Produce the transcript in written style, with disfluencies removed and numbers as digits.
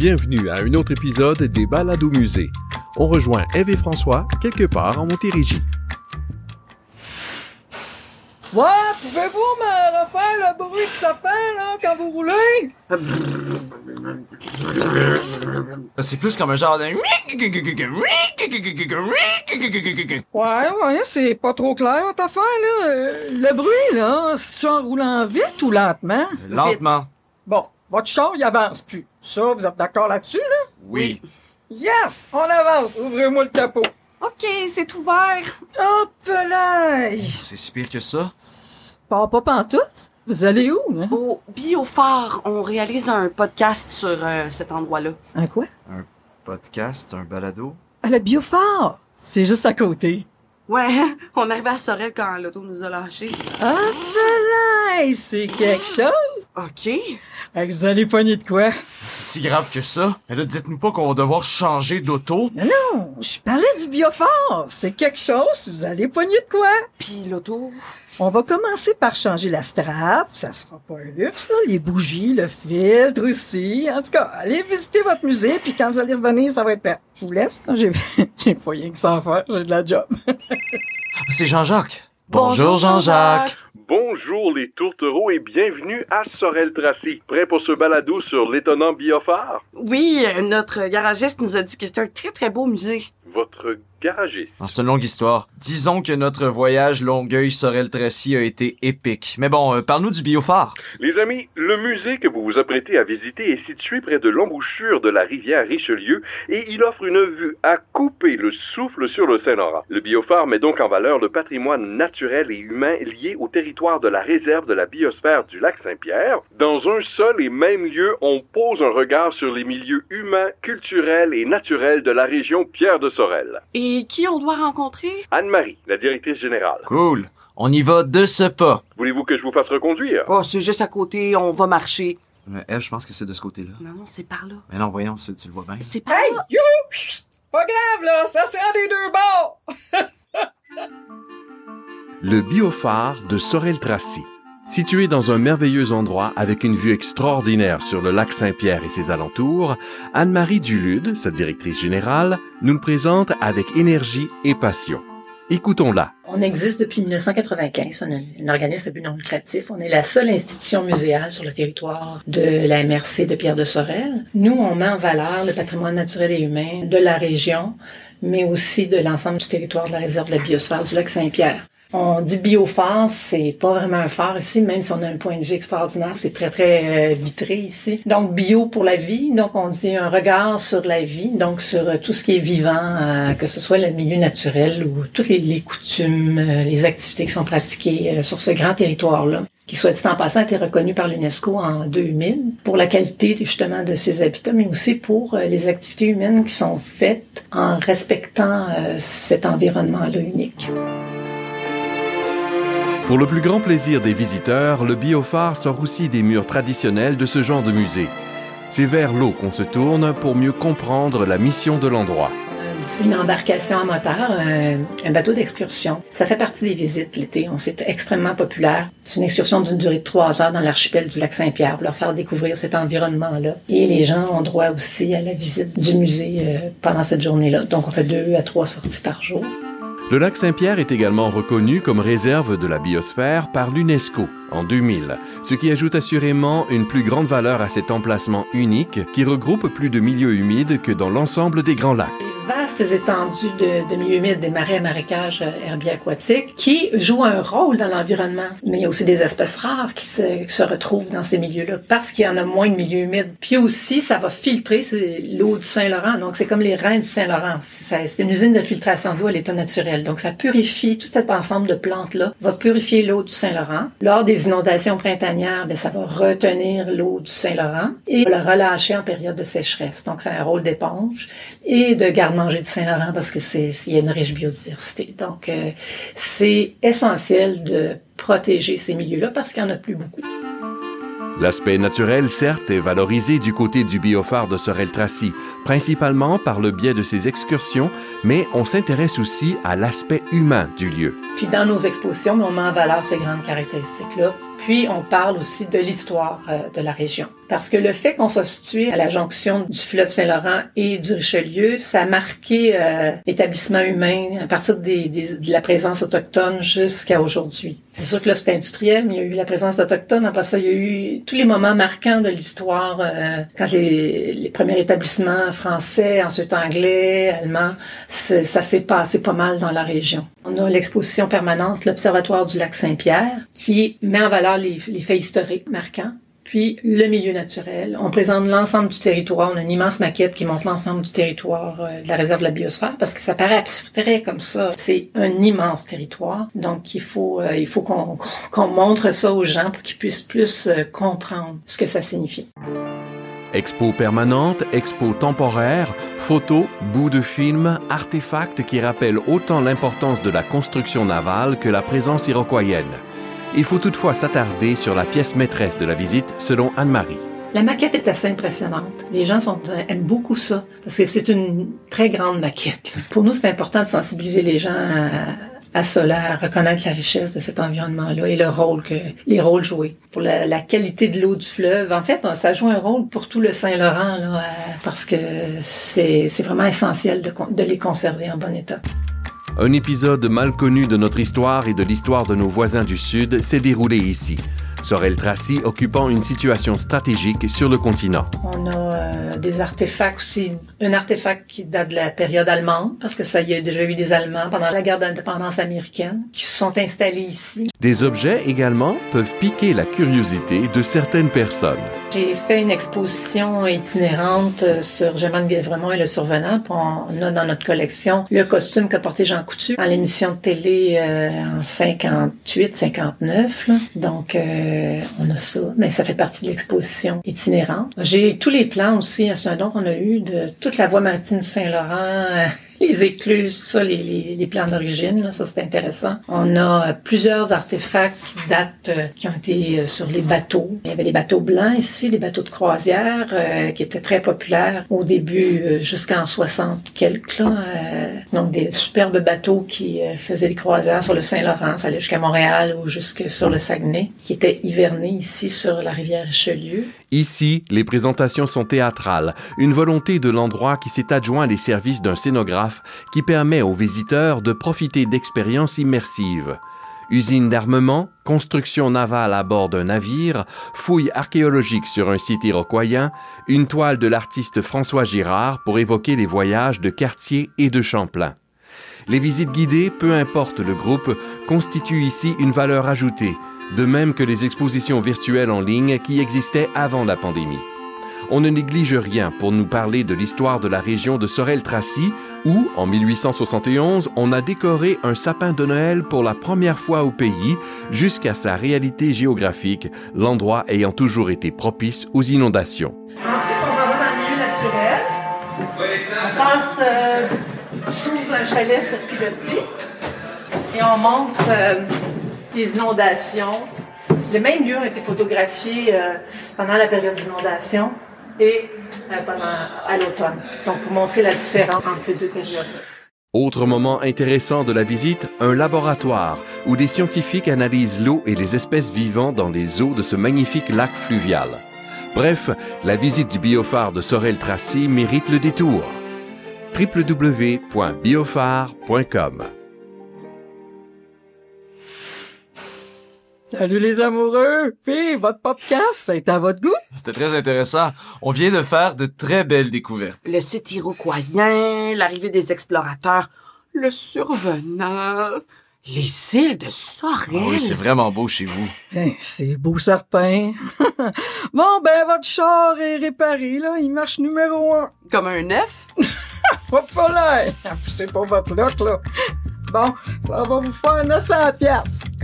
Bienvenue à un autre épisode des Balades au musée. On rejoint Ève et François quelque part en Montérégie. Ouais, pouvez-vous me refaire le bruit que ça fait là quand vous roulez? C'est plus comme un genre de... Ouais, c'est pas trop clair votre affaire là. Le bruit là, c'est-tu en roulant vite ou lentement? Lentement. Vite. Bon, votre char il avance plus. Ça, vous êtes d'accord là-dessus là? Oui. Yes, on avance. Ouvrez-moi le capot. OK, c'est ouvert. Hop là! C'est si pire que ça? Pars pas pantoute. Vous allez où, hein? Au Biophare, on réalise un podcast sur cet endroit-là. Un quoi? Un podcast, un balado. Ah, le Biophare! C'est juste à côté. Ouais, on est arrivé à Sorel quand l'auto nous a lâchés. Ah, voilà! C'est quelque chose! OK. Vous allez pogner de quoi? C'est si grave que ça. Mais là, dites-nous pas qu'on va devoir changer d'auto. Mais non, je parlais du Biophare. C'est quelque chose, vous allez pogner de quoi? Puis l'auto... On va commencer par changer la strafe, ça sera pas un luxe, là, les bougies, le filtre aussi. En tout cas, allez visiter votre musée, puis quand vous allez revenir, ça va être prêt. Je vous laisse, là, j'ai pas rien que ça à faire, j'ai de la job. C'est Jean-Jacques. Bonjour Jean-Jacques. Bonjour les tourtereaux et bienvenue à Sorel-Tracy. Prêt pour ce balado sur l'étonnant Biophare? Oui, notre garagiste nous a dit que c'était un très très beau musée. Votre garagiste? Alors, c'est une longue histoire. Disons que notre voyage Longueuil-Sorel-Tracy a été épique. Mais bon, parle-nous du Biophare. Les amis, le musée que vous vous apprêtez à visiter est situé près de l'embouchure de la rivière Richelieu et il offre une vue à couper le souffle sur le Saint-Laurent. Le Biophare met donc en valeur le patrimoine naturel et humain lié au territoire de la réserve de la biosphère du lac Saint-Pierre. Dans un seul et même lieu, on pose un regard sur les milieux humains, culturels et naturels de la région Pierre-de-Sorel. Et qui on doit rencontrer? Anne-Marie, la directrice générale. Cool. On y va de ce pas. Voulez-vous que je vous fasse reconduire? Oh, c'est juste à côté, on va marcher. Ève, je pense que c'est de ce côté-là. Non, c'est par là. Mais non, voyons, tu le vois bien. C'est par là. Hey, youhou! Pas grave, là, ça sera des deux bords! Le Biophare de Sorel-Tracy, situé dans un merveilleux endroit avec une vue extraordinaire sur le lac Saint-Pierre et ses alentours, Anne-Marie Dulude, sa directrice générale, nous le présente avec énergie et passion. Écoutons-la. On existe depuis 1995, on est un organisme à but non lucratif. On est la seule institution muséale sur le territoire de la MRC de Pierre-de-Sorel. Nous, on met en valeur le patrimoine naturel et humain de la région, mais aussi de l'ensemble du territoire de la réserve de la biosphère du lac Saint-Pierre. On dit biophare, c'est pas vraiment un phare ici, même si on a un point de vue extraordinaire, c'est très très vitré ici. Donc bio pour la vie, donc on dit un regard sur la vie, donc sur tout ce qui est vivant, que ce soit le milieu naturel ou toutes les coutumes, les activités qui sont pratiquées sur ce grand territoire-là, qui soit dit en passant a été reconnu par l'UNESCO en 2000 pour la qualité justement de ses habitats, mais aussi pour les activités humaines qui sont faites en respectant cet environnement-là unique. Pour le plus grand plaisir des visiteurs, le Biophare sort aussi des murs traditionnels de ce genre de musée. C'est vers l'eau qu'on se tourne pour mieux comprendre la mission de l'endroit. Une embarcation à moteur, un bateau d'excursion. Ça fait partie des visites l'été. C'est extrêmement populaire. C'est une excursion d'une durée de 3 heures dans l'archipel du lac Saint-Pierre pour leur faire découvrir cet environnement-là. Et les gens ont droit aussi à la visite du musée pendant cette journée-là. Donc, on fait 2 à 3 sorties par jour. Le lac Saint-Pierre est également reconnu comme réserve de la biosphère par l'UNESCO en 2000, ce qui ajoute assurément une plus grande valeur à cet emplacement unique qui regroupe plus de milieux humides que dans l'ensemble des grands lacs. Les vastes étendues de milieux humides, des marais à marécages, herbiers aquatiques, qui jouent un rôle dans l'environnement. Mais il y a aussi des espèces rares qui se retrouvent dans ces milieux-là parce qu'il y en a moins de milieux humides. Puis aussi, ça va filtrer l'eau du Saint-Laurent. Donc, c'est comme les reins du Saint-Laurent. C'est une usine de filtration d'eau à l'état naturel. Donc, ça purifie, tout cet ensemble de plantes-là va purifier l'eau du Saint-Laurent. Lors des inondations printanières, bien, ça va retenir l'eau du Saint-Laurent et la relâcher en période de sécheresse. Donc, ça a un rôle d'éponge et de garde-manger du Saint-Laurent parce qu'il y a une riche biodiversité. Donc, c'est essentiel de protéger ces milieux-là parce qu'il n'y en a plus beaucoup. L'aspect naturel, certes, est valorisé du côté du biophare de Sorel-Tracy, principalement par le biais de ses excursions, mais on s'intéresse aussi à l'aspect humain du lieu. Puis dans nos expositions, on met en valeur ces grandes caractéristiques-là. Puis on parle aussi de l'histoire de la région. Parce que le fait qu'on soit situé à la jonction du fleuve Saint-Laurent et du Richelieu, ça a marqué l'établissement humain à partir de la présence autochtone jusqu'à aujourd'hui. C'est sûr que là, c'est industriel, mais il y a eu la présence autochtone. Après ça, il y a eu tous les moments marquants de l'histoire, quand les premiers établissements français, ensuite anglais, allemands, ça s'est passé pas mal dans la région. On a l'exposition permanente, l'Observatoire du lac Saint-Pierre, qui met en valeur les faits historiques marquants, puis le milieu naturel. On présente l'ensemble du territoire. On a une immense maquette qui montre l'ensemble du territoire de la réserve de la biosphère, parce que ça paraît abstrait comme ça. C'est un immense territoire, donc il faut qu'on montre ça aux gens pour qu'ils puissent plus comprendre ce que ça signifie. Expo permanente, expo temporaire, photos, bouts de films, artefacts qui rappellent autant l'importance de la construction navale que la présence iroquoienne. Il faut toutefois s'attarder sur la pièce maîtresse de la visite, selon Anne-Marie. La maquette est assez impressionnante. Les gens aiment beaucoup ça, parce que c'est une très grande maquette. Pour nous, c'est important de sensibiliser les gens à cela, à reconnaître la richesse de cet environnement-là et les rôles joués. Pour la qualité de l'eau du fleuve, en fait, ça joue un rôle pour tout le Saint-Laurent, là, parce que c'est vraiment essentiel de les conserver en bon état. Un épisode mal connu de notre histoire et de l'histoire de nos voisins du Sud s'est déroulé ici, Sorel-Tracy occupant une situation stratégique sur le continent. On a des artefacts aussi, un artefact qui date de la période allemande, parce que ça y a déjà eu des Allemands pendant la guerre d'indépendance américaine qui se sont installés ici. Des objets également peuvent piquer la curiosité de certaines personnes. J'ai fait une exposition itinérante sur Germaine Bieremont et Le Survenant. Puis on a dans notre collection le costume qu'a porté Jean Coutu dans l'émission de télé en 58-59. Donc, on a ça, mais ça fait partie de l'exposition itinérante. J'ai tous les plans aussi. C'est un don qu'on a eu de toute la voie maritime du Saint-Laurent, les écluses, ça, les plans d'origine, là, ça c'est intéressant. On a plusieurs artefacts qui datent, qui ont été sur les bateaux. Il y avait les bateaux blancs ici, les bateaux de croisière qui étaient très populaires au début jusqu'en 60 quelques. Là, donc des superbes bateaux qui faisaient des croisières sur le Saint-Laurent, ça allait jusqu'à Montréal ou jusque sur le Saguenay, qui étaient hivernés ici sur la rivière Richelieu. Ici, les présentations sont théâtrales, une volonté de l'endroit qui s'est adjoint les services d'un scénographe qui permet aux visiteurs de profiter d'expériences immersives. Usine d'armement, construction navale à bord d'un navire, fouilles archéologiques sur un site iroquoien, une toile de l'artiste François Girard pour évoquer les voyages de Cartier et de Champlain. Les visites guidées, peu importe le groupe, constituent ici une valeur ajoutée, de même que les expositions virtuelles en ligne qui existaient avant la pandémie. On ne néglige rien pour nous parler de l'histoire de la région de Sorel-Tracy, où, en 1871, on a décoré un sapin de Noël pour la première fois au pays, jusqu'à sa réalité géographique, l'endroit ayant toujours été propice aux inondations. Ensuite, on va voir un milieu naturel. On passe sous un chalet sur pilotis et on montre les inondations. Les mêmes lieux ont été photographiés pendant la période d'inondation et à l'automne. Donc, pour montrer la différence entre ces deux périodes. Autre moment intéressant de la visite, un laboratoire où des scientifiques analysent l'eau et les espèces vivantes dans les eaux de ce magnifique lac fluvial. Bref, la visite du biophare de Sorel-Tracy mérite le détour. www.biophare.com. Salut les amoureux! Puis, votre podcast, c'est à votre goût? C'était très intéressant. On vient de faire de très belles découvertes. Le site iroquoien, l'arrivée des explorateurs, le survenant, les îles de Sorel. Ah oui, c'est vraiment beau chez vous. Ben, c'est beau certain. Bon, ben, votre char est réparé, là. Il marche numéro 1. Comme un œuf? Hop là! C'est pas votre look, là. Bon, ça va vous faire 900$.